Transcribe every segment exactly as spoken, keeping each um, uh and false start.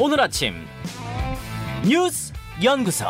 오늘 아침 뉴스 연구소.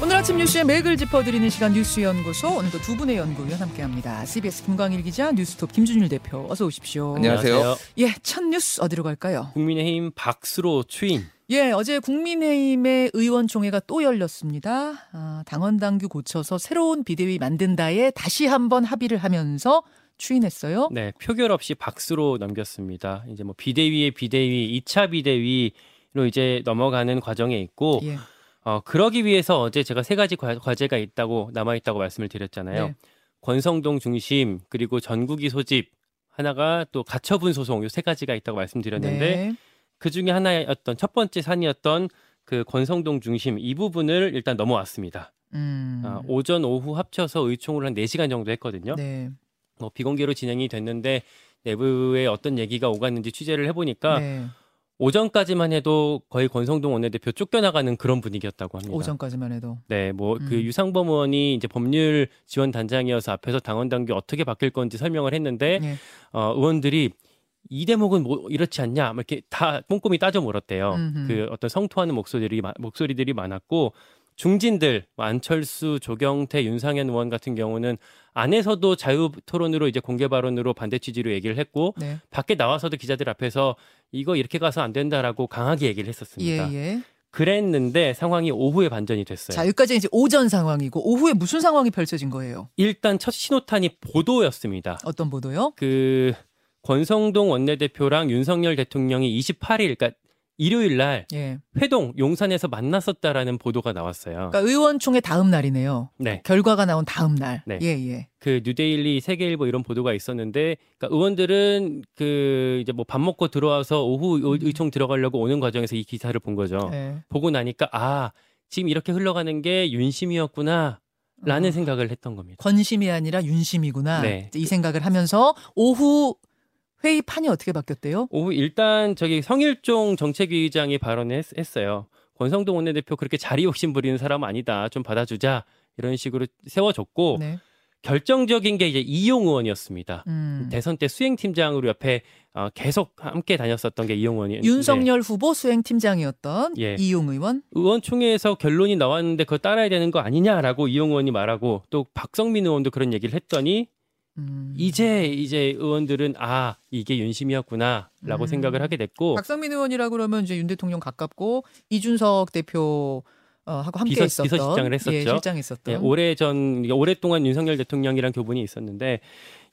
오늘 아침 뉴스의 맥을 짚어드리는 시간 뉴스 연구소. 오늘도 두 분의 연구위원 함께합니다. 씨비에스 김광일 기자, 뉴스톱 김준일 대표, 어서 오십시오. 안녕하세요. 예, 첫 뉴스 어디로 갈까요? 국민의힘 박수로 추인. 예, 어제 국민의힘의 의원총회가 또 열렸습니다. 아, 당원 당규 고쳐서 새로운 비대위 만든다에 다시 한번 합의를 하면서 추인했어요. 네, 표결 없이 박수로 넘겼습니다. 이제 뭐 비대위의 비대위, 이 차 비대위로 이제 넘어가는 과정에 있고, 예. 어, 그러기 위해서 어제 제가 세 가지 과제가 있다고 남아 있다고 말씀을 드렸잖아요. 네. 권성동 중심, 그리고 전국이 소집, 하나가 또 가처분 소송, 이 세 가지가 있다고 말씀드렸는데. 네. 그 중에 하나였던 첫 번째 산이었던 그 권성동 중심 이 부분을 일단 넘어왔습니다. 음. 아, 오전 오후 합쳐서 의총을 한 네 시간 정도 했거든요. 네. 뭐 비공개로 진행이 됐는데 내부에 어떤 얘기가 오갔는지 취재를 해보니까 네. 오전까지만 해도 거의 권성동 원내대표 쫓겨나가는 그런 분위기였다고 합니다. 오전까지만 해도. 네, 뭐 그 음. 유상범 의원이 이제 법률 지원 단장이어서 앞에서 당원 당규 어떻게 바뀔 건지 설명을 했는데 네. 어, 의원들이 이 대목은 뭐 이렇지 않냐, 이렇게 다 꼼꼼히 따져 물었대요. 음흠. 그 어떤 성토하는 목소리들이 목소리들이 많았고, 중진들 안철수, 조경태, 윤상현 의원 같은 경우는 안에서도 자유 토론으로 이제 공개 발언으로 반대 취지로 얘기를 했고, 네. 밖에 나와서도 기자들 앞에서 이거 이렇게 가서 안 된다라고 강하게 얘기를 했었습니다. 예, 예. 그랬는데 상황이 오후에 반전이 됐어요. 자, 여기까지 이제 오전 상황이고 오후에 무슨 상황이 펼쳐진 거예요? 일단 첫 신호탄이 보도였습니다. 어떤 보도요? 그 권성동 원내대표랑 윤석열 대통령이 이십팔 일, 그러니까 일요일 날 예. 회동, 용산에서 만났었다라는 보도가 나왔어요. 그러니까 의원총회 다음 날이네요. 네. 결과가 나온 다음 날. 네. 예, 예. 그 뉴데일리, 세계일보 이런 보도가 있었는데, 그러니까 의원들은 그 이제 뭐 밥 먹고 들어와서 오후 의총 들어가려고 오는 과정에서 이 기사를 본 거죠. 예. 보고 나니까 아, 지금 이렇게 흘러가는 게 윤심이었구나. 라는 어. 생각을 했던 겁니다. 권심이 아니라 윤심이구나. 네. 이 생각을 하면서 오후 회의판이 어떻게 바뀌었대요? 오, 일단 저기 성일종 정책위의장이 발언을 했어요. 권성동 원내대표 그렇게 자리 욕심 부리는 사람 아니다. 좀 받아주자. 이런 식으로 세워줬고 네. 결정적인 게 이제 이용 의원이었습니다. 음. 대선 때 수행팀장으로 옆에 어, 계속 함께 다녔었던 게 이용 의원이었는데 윤석열 후보 수행팀장이었던 예. 이용 의원. 의원총회에서 결론이 나왔는데 그걸 따라야 되는 거 아니냐라고 이용 의원이 말하고, 또 박성민 의원도 그런 얘기를 했더니 음. 이제 이제 의원들은 아 이게 윤심이었구나라고 음. 생각을 하게 됐고, 박성민 의원이라고 그러면 이제 윤 대통령 가깝고 이준석 대표 어, 하고 함께 비서, 있었던 비서실장을 했었죠. 예, 실장했었던. 예, 오래 전 오랫동안 윤석열 대통령이랑 교분이 있었는데,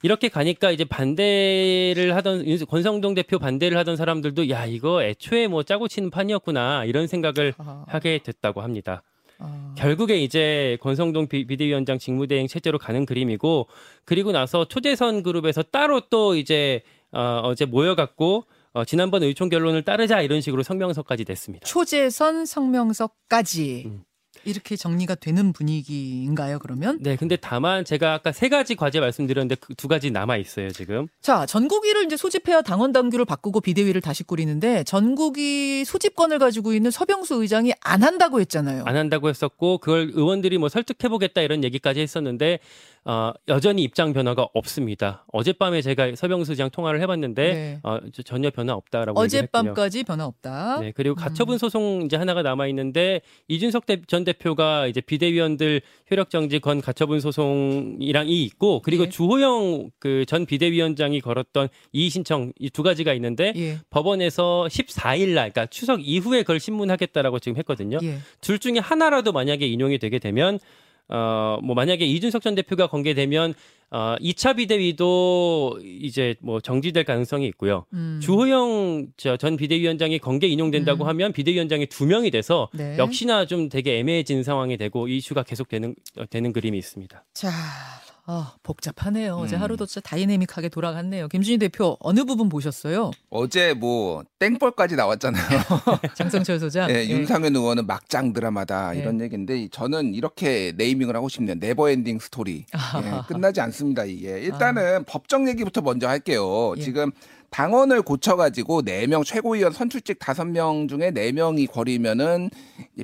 이렇게 가니까 이제 반대를 하던 권성동 대표 반대를 하던 사람들도 야 이거 애초에 뭐 짜고 치는 판이었구나 이런 생각을 아. 하게 됐다고 합니다. 어... 결국에 이제 권성동 비대위원장 직무대행 체제로 가는 그림이고, 그리고 나서 초대선 그룹에서 따로 또 이제 어, 어제 모여갖고 어, 지난번 의총 결론을 따르자 이런 식으로 성명서까지 냈습니다. 초재선 성명서까지 음. 이렇게 정리가 되는 분위기인가요, 그러면? 네, 근데 다만 제가 아까 세 가지 과제 말씀드렸는데 그 두 가지 남아 있어요, 지금. 자, 전국위를 이제 소집해야 당원 당규를 바꾸고 비대위를 다시 꾸리는데, 전국위 소집권을 가지고 있는 서병수 의장이 안 한다고 했잖아요. 안 한다고 했었고, 그걸 의원들이 뭐 설득해 보겠다 이런 얘기까지 했었는데 어, 여전히 입장 변화가 없습니다. 어젯밤에 제가 서병수 의장 통화를 해봤는데 네. 어, 전혀 변화 없다라고. 어젯밤까지 변화 없다. 네, 그리고 가처분 소송 이제 하나가 남아 있는데 이준석 전 대표가 이제 비대위원들 효력정지 건 가처분 소송이랑 이 있고, 그리고 예. 주호영 그 전 비대위원장이 걸었던 이의 신청 이 두 가지가 있는데 예. 법원에서 십사 일 날, 그러니까 추석 이후에 그걸 신문하겠다라고 지금 했거든요. 예. 둘 중에 하나라도 만약에 인용이 되게 되면. 어, 뭐, 만약에 이준석 전 대표가 공개되면, 어, 이 차 비대위도 이제 뭐 정지될 가능성이 있고요. 음. 주호영 전 비대위원장이 공개 인용된다고 음. 하면 비대위원장이 두 명이 돼서 네. 역시나 좀 되게 애매해진 상황이 되고 이슈가 계속 되는, 되는 그림이 있습니다. 자, 어, 복잡하네요. 음. 어제 하루도 진짜 다이내믹하게 돌아갔네요. 김준희 대표, 어느 부분 보셨어요? 어제 뭐, 땡벌까지 나왔잖아요. 장성철 소장. 네, 네. 윤상현 의원은 막장 드라마다 네. 이런 얘기인데, 저는 이렇게 네이밍을 하고 싶네요. 네버엔딩 스토리. 예, 끝나지 않습니다, 이게. 일단은 아. 법정 얘기부터 먼저 할게요. 예. 지금 당원을 고쳐가지고 네 명, 최고위원 선출직 다섯 명 중에 네 명이 거리면은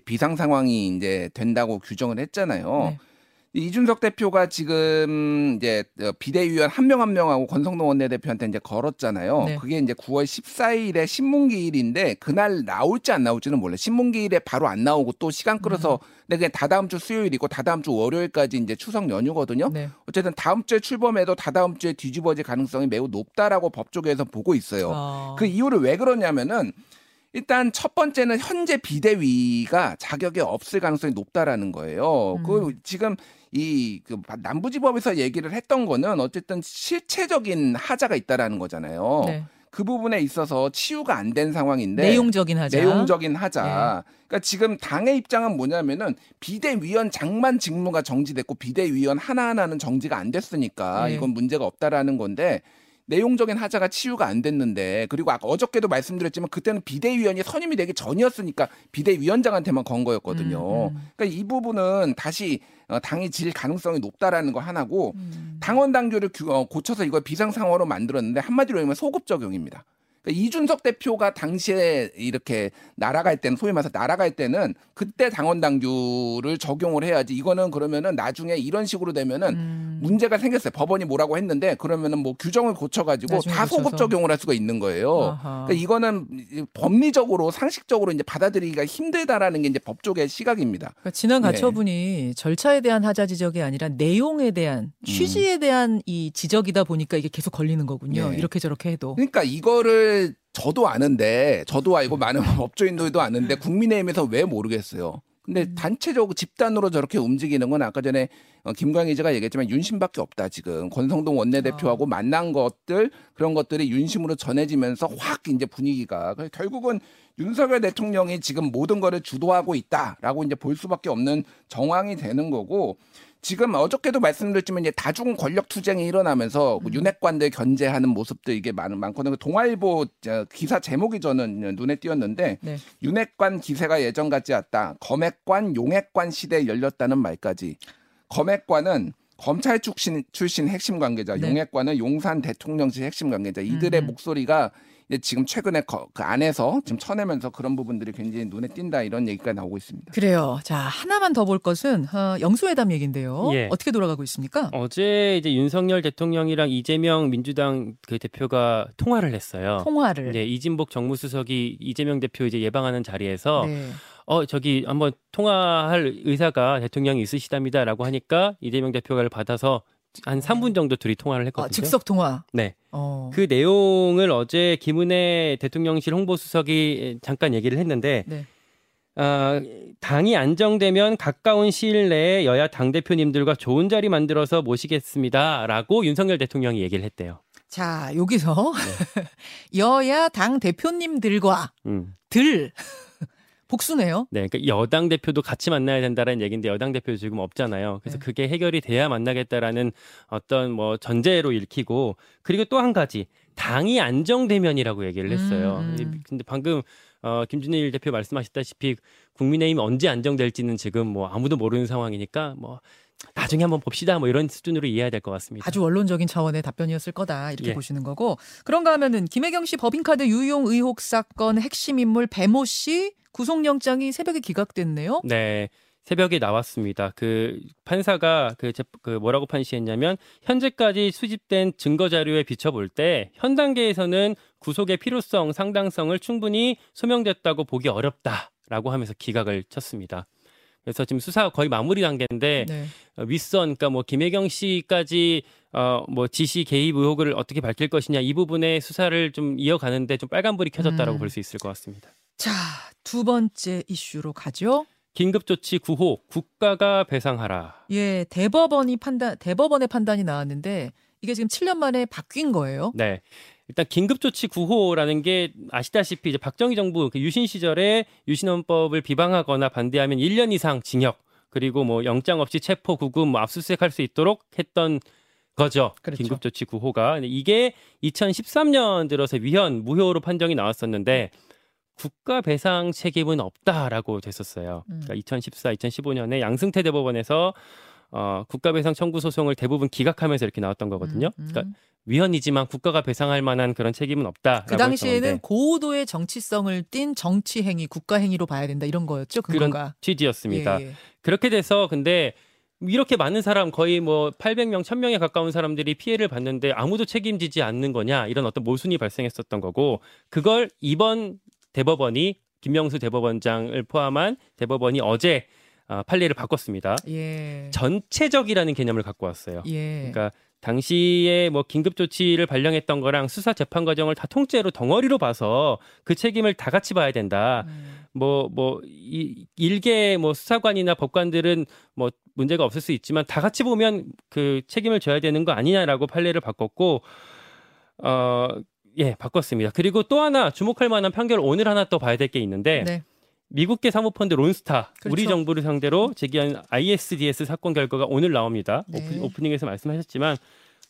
비상 상황이 이제 된다고 규정을 했잖아요. 네. 이준석 대표가 지금 이제 비대위원 한 명 한 명하고 권성동 원내대표한테 이제 걸었잖아요. 네. 그게 이제 구월 십사일에 신문기일인데 그날 나올지 안 나올지는 몰라요. 신문기일에 바로 안 나오고 또 시간 끌어서 음. 근데 그냥 다다음 주 수요일이고 다다음 주 월요일까지 이제 추석 연휴거든요. 네. 어쨌든 다음 주에 출범해도 다다음 주에 뒤집어질 가능성이 매우 높다라고 법조계에서 보고 있어요. 어. 그 이유를 왜 그러냐면은 일단 첫 번째는 현재 비대위가 자격이 없을 가능성이 높다라는 거예요. 음. 그 지금 이 그 남부지법에서 얘기를 했던 거는 어쨌든 실체적인 하자가 있다라는 거잖아요. 네. 그 부분에 있어서 치유가 안 된 상황인데 내용적인 하자. 내용적인 하자. 네. 그러니까 지금 당의 입장은 뭐냐면은 비대위원 장만 직무가 정지됐고 비대위원 하나하나는 정지가 안 됐으니까 네. 이건 문제가 없다라는 건데. 내용적인 하자가 치유가 안 됐는데 그리고 아까 어저께도 말씀드렸지만 그때는 비대위원이 선임이 되기 전이었으니까 비대위원장한테만 건 거였거든요. 음, 음. 그러니까 이 부분은 다시 당이 질 가능성이 높다라는 거 하나고 음. 당원 당규를 고쳐서 이걸 비상상황으로 만들었는데 한마디로 얘기하면 소급 적용입니다. 그러니까 이준석 대표가 당시에 이렇게 날아갈 때는 소위 말해서 날아갈 때는 그때 당원 당규를 적용을 해야지 이거는 그러면은 나중에 이런 식으로 되면은 음. 문제가 생겼어요. 법원이 뭐라고 했는데 그러면은 뭐 규정을 고쳐가지고 다 고쳐서. 소급 적용을 할 수가 있는 거예요. 그러니까 이거는 법리적으로 상식적으로 이제 받아들이기가 힘들다라는 게 이제 법조계의 시각입니다. 그러니까 지난 가처분이 네. 절차에 대한 하자 지적이 아니라 내용에 대한 취지에 대한 음. 이 지적이다 보니까 이게 계속 걸리는 거군요. 네. 이렇게 저렇게 해도. 그러니까 이거를 저도 아는데 저도 알고 많은 법조인들도 아는데 국민의힘에서 왜 모르겠어요. 근데 음. 단체적으로 집단으로 저렇게 움직이는 건 아까 전에 김광희제가 얘기했지만 윤심밖에 없다. 지금 권성동 원내대표하고 아. 만난 것들 그런 것들이 윤심으로 전해지면서 확 이제 분위기가 결국은 윤석열 대통령이 지금 모든 거를 주도하고 있다라고 이제 볼 수밖에 없는 정황이 되는 거고 지금 어저께도 말씀드렸지만 이제 다중 권력 투쟁이 일어나면서 음. 윤핵관들 견제하는 모습도 이게 많, 많거든요. 동아일보 기사 제목이 저는 눈에 띄었는데 네. 윤핵관 기세가 예전 같지 않다. 검핵관, 용핵관 시대에 열렸다는 말까지. 검핵관은 검찰 출신, 출신 핵심 관계자, 네. 용핵관은 용산 대통령실 핵심 관계자. 이들의 음. 목소리가 지금 최근에 그 안에서 지금 쳐내면서 그런 부분들이 굉장히 눈에 띈다 이런 얘기가 나오고 있습니다. 그래요. 자 하나만 더 볼 것은 어, 영수회담 얘기인데요. 예. 어떻게 돌아가고 있습니까? 어제 이제 윤석열 대통령이랑 이재명 민주당 그 대표가 통화를 했어요. 통화를. 네, 이진복 정무수석이 이재명 대표 이제 예방하는 자리에서. 네. 어 저기 한번 통화할 의사가 대통령이 있으시답니다라고 하니까 이재명 대표가 받아서 한 삼 분 정도 둘이 통화를 했거든요. 아, 즉석 통화. 네. 어. 그 내용을 어제 김은혜 대통령실 홍보수석이 잠깐 얘기를 했는데 네. 어, 당이 안정되면 가까운 시일 내에 여야 당대표님들과 좋은 자리 만들어서 모시겠습니다라고 윤석열 대통령이 얘기를 했대요. 자 여기서 네. 여야 당대표님들과 음. 들. 복수네요. 네, 그러니까 여당 대표도 같이 만나야 된다라는 얘기인데 여당 대표 지금 없잖아요. 그래서 네. 그게 해결이 돼야 만나겠다라는 어떤 뭐 전제로 읽히고 그리고 또 한 가지 당이 안정되면이라고 얘기를 했어요. 음. 근데 방금 어, 김준일 대표 말씀하셨다시피 국민의힘 언제 안정될지는 지금 뭐 아무도 모르는 상황이니까 뭐 나중에 한번 봅시다 뭐 이런 수준으로 이해해야 될 것 같습니다. 아주 원론적인 차원의 답변이었을 거다 이렇게 예. 보시는 거고 그런가 하면은 김혜경 씨 법인카드 유용 의혹 사건 핵심 인물 배모 씨 구속영장이 새벽에 기각됐네요. 네. 새벽에 나왔습니다. 그 판사가 그, 제, 그 뭐라고 판시했냐면 현재까지 수집된 증거 자료에 비춰볼 때 현 단계에서는 구속의 필요성, 상당성을 충분히 소명됐다고 보기 어렵다라고 하면서 기각을 쳤습니다. 그래서 지금 수사가 거의 마무리 단계인데 네. 윗선, 그러니까 뭐 김혜경 씨까지 어, 뭐 지시 개입 의혹을 어떻게 밝힐 것이냐 이 부분의 수사를 좀 이어가는데 좀 빨간불이 켜졌다라고 음. 볼 수 있을 것 같습니다. 자, 두 번째 이슈로 가죠. 긴급조치 구호, 국가가 배상하라. 예, 대법원이 판단, 대법원의 판단이 나왔는데 이게 지금 칠 년 만에 바뀐 거예요. 네. 일단 긴급조치 구호라는 게 아시다시피 이제 박정희 정부 유신 시절에 유신헌법을 비방하거나 반대하면 일 년 이상 징역 그리고 뭐 영장 없이 체포, 구금, 뭐 압수수색할 수 있도록 했던 거죠. 그렇죠. 긴급조치 구호가 이게 이천십삼 년 들어서 위헌 무효로 판정이 나왔었는데. 국가 배상 책임은 없다라고 됐었어요. 그러니까 이천십사, 이천십오 년에 양승태 대법원에서 어, 국가 배상 청구 소송을 대부분 기각하면서 이렇게 나왔던 거거든요. 음, 음. 그러니까 위헌이지만 국가가 배상할 만한 그런 책임은 없다. 그 당시에는 했었는데. 고도의 정치성을 띤 정치 행위, 국가 행위로 봐야 된다 이런 거였죠. 근거가. 그런 취지였습니다. 예, 예. 그렇게 돼서 근데 이렇게 많은 사람, 거의 뭐 팔백 명, 천 명에 가까운 사람들이 피해를 봤는데 아무도 책임지지 않는 거냐, 이런 어떤 모순이 발생했었던 거고, 그걸 이번 대법원이, 김명수 대법원장을 포함한 대법원이 어제 판례를 바꿨습니다. 예. 전체적이라는 개념을 갖고 왔어요. 예. 그러니까 당시에 뭐 긴급조치를 발령했던 거랑 수사 재판 과정을 다 통째로 덩어리로 봐서 그 책임을 다 같이 봐야 된다. 음. 뭐, 뭐, 이, 일개 뭐 수사관이나 법관들은 뭐 문제가 없을 수 있지만 다 같이 보면 그 책임을 져야 되는 거 아니냐라고 판례를 바꿨고, 어, 예, 바꿨습니다. 그리고 또 하나 주목할 만한 판결, 오늘 하나 또 봐야 될 게 있는데, 네. 미국계 사모펀드 론스타, 그렇죠. 우리 정부를 상대로 제기한 아이에스디에스 사건 결과가 오늘 나옵니다. 네. 오프닝에서 말씀하셨지만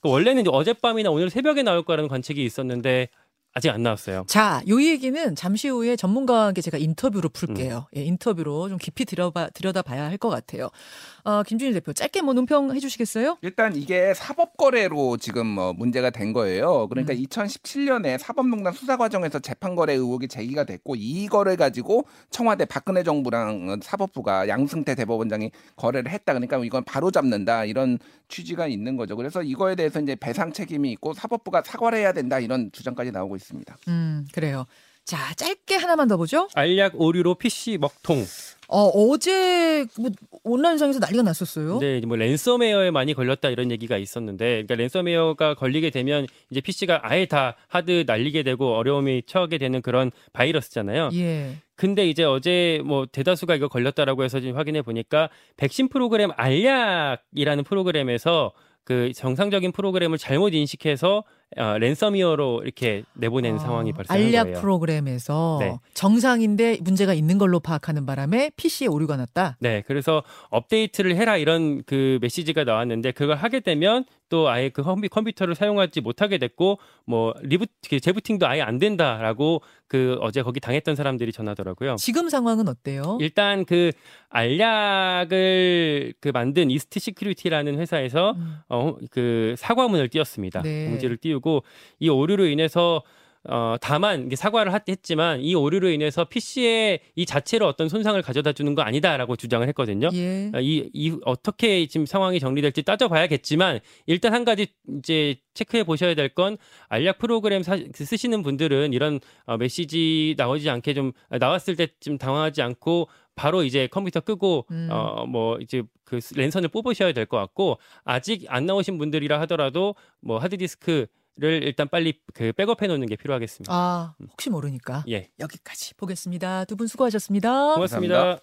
원래는 이제 어젯밤이나 오늘 새벽에 나올 거라는 관측이 있었는데 아직 안 나왔어요. 자, 이 얘기는 잠시 후에 전문가에게 제가 인터뷰로 풀게요. 음. 예, 인터뷰로 좀 깊이 들여봐, 들여다봐야 할 것 같아요. 어, 김준일 대표, 짧게 뭐 논평해 주시겠어요? 일단 이게 사법거래로 지금 뭐 문제가 된 거예요. 그러니까 음. 이천십칠 년에 사법농단 수사 과정에서 재판거래 의혹이 제기가 됐고, 이거를 가지고 청와대 박근혜 정부랑 사법부가, 양승태 대법원장이 거래를 했다. 그러니까 이건 바로 잡는다, 이런 취지가 있는 거죠. 그래서 이거에 대해서 이제 배상 책임이 있고 사법부가 사과를 해야 된다, 이런 주장까지 나오고 있습니다. 음, 그래요. 자, 짧게 하나만 더 보죠. 알약 오류로 피씨 먹통. 어, 어제 뭐 온라인상에서 난리가 났었어요. 네, 뭐 랜섬웨어에 많이 걸렸다, 이런 얘기가 있었는데, 그러니까 랜섬웨어가 걸리게 되면 이제 피씨가 아예 다 하드 날리게 되고 어려움이 처하게 되는 그런 바이러스잖아요. 예. 근데 이제 어제 뭐 대다수가 이거 걸렸다라고 해서 지금 확인해 보니까 백신 프로그램 알약이라는 프로그램에서 그 정상적인 프로그램을 잘못 인식해서 어, 랜섬웨어로 이렇게 내보낸 아, 상황이 발생한 알약 거예요. 알약 프로그램에서 네. 정상인데 문제가 있는 걸로 파악하는 바람에 피씨에 오류가 났다. 네, 그래서 업데이트를 해라, 이런 그 메시지가 나왔는데 그걸 하게 되면 또 아예 그 컴퓨터를 사용하지 못하게 됐고, 뭐 리부 재부팅도 아예 안 된다라고 그 어제 거기 당했던 사람들이 전하더라고요. 지금 상황은 어때요? 일단 그 알약을 그 만든 이스트 시큐리티라는 회사에서 음. 어, 그 사과문을 띄웠습니다. 네. 공지를 띄우고, 이 오류로 인해서 어, 다만 사과를 했지만 이 오류로 인해서 피씨에 이 자체로 어떤 손상을 가져다 주는 거 아니다라고 주장을 했거든요. 예. 이, 이 어떻게 지금 상황이 정리될지 따져봐야겠지만, 일단 한 가지 이제 체크해 보셔야 될 건, 알약 프로그램 사, 쓰시는 분들은 이런 어, 메시지 나오지 않게 좀, 나왔을 때 좀 당황하지 않고 바로 이제 컴퓨터 끄고 음. 어, 뭐 이제 그 랜선을 뽑으셔야 될 것 같고, 아직 안 나오신 분들이라 하더라도 뭐 하드디스크 를 일단 빨리 그 백업해 놓는 게 필요하겠습니다. 아, 혹시 모르니까. 예. 여기까지 보겠습니다. 두 분 수고하셨습니다. 고맙습니다.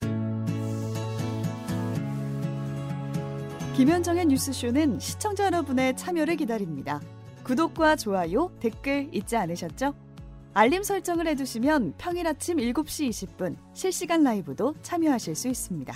감사합니다. 김현정의 뉴스쇼는 시청자 여러분의 참여를 기다립니다. 구독과 좋아요, 댓글 잊지 않으셨죠? 알림 설정을 해두시면 평일 아침 일곱 시 이십 분 실시간 라이브도 참여하실 수 있습니다.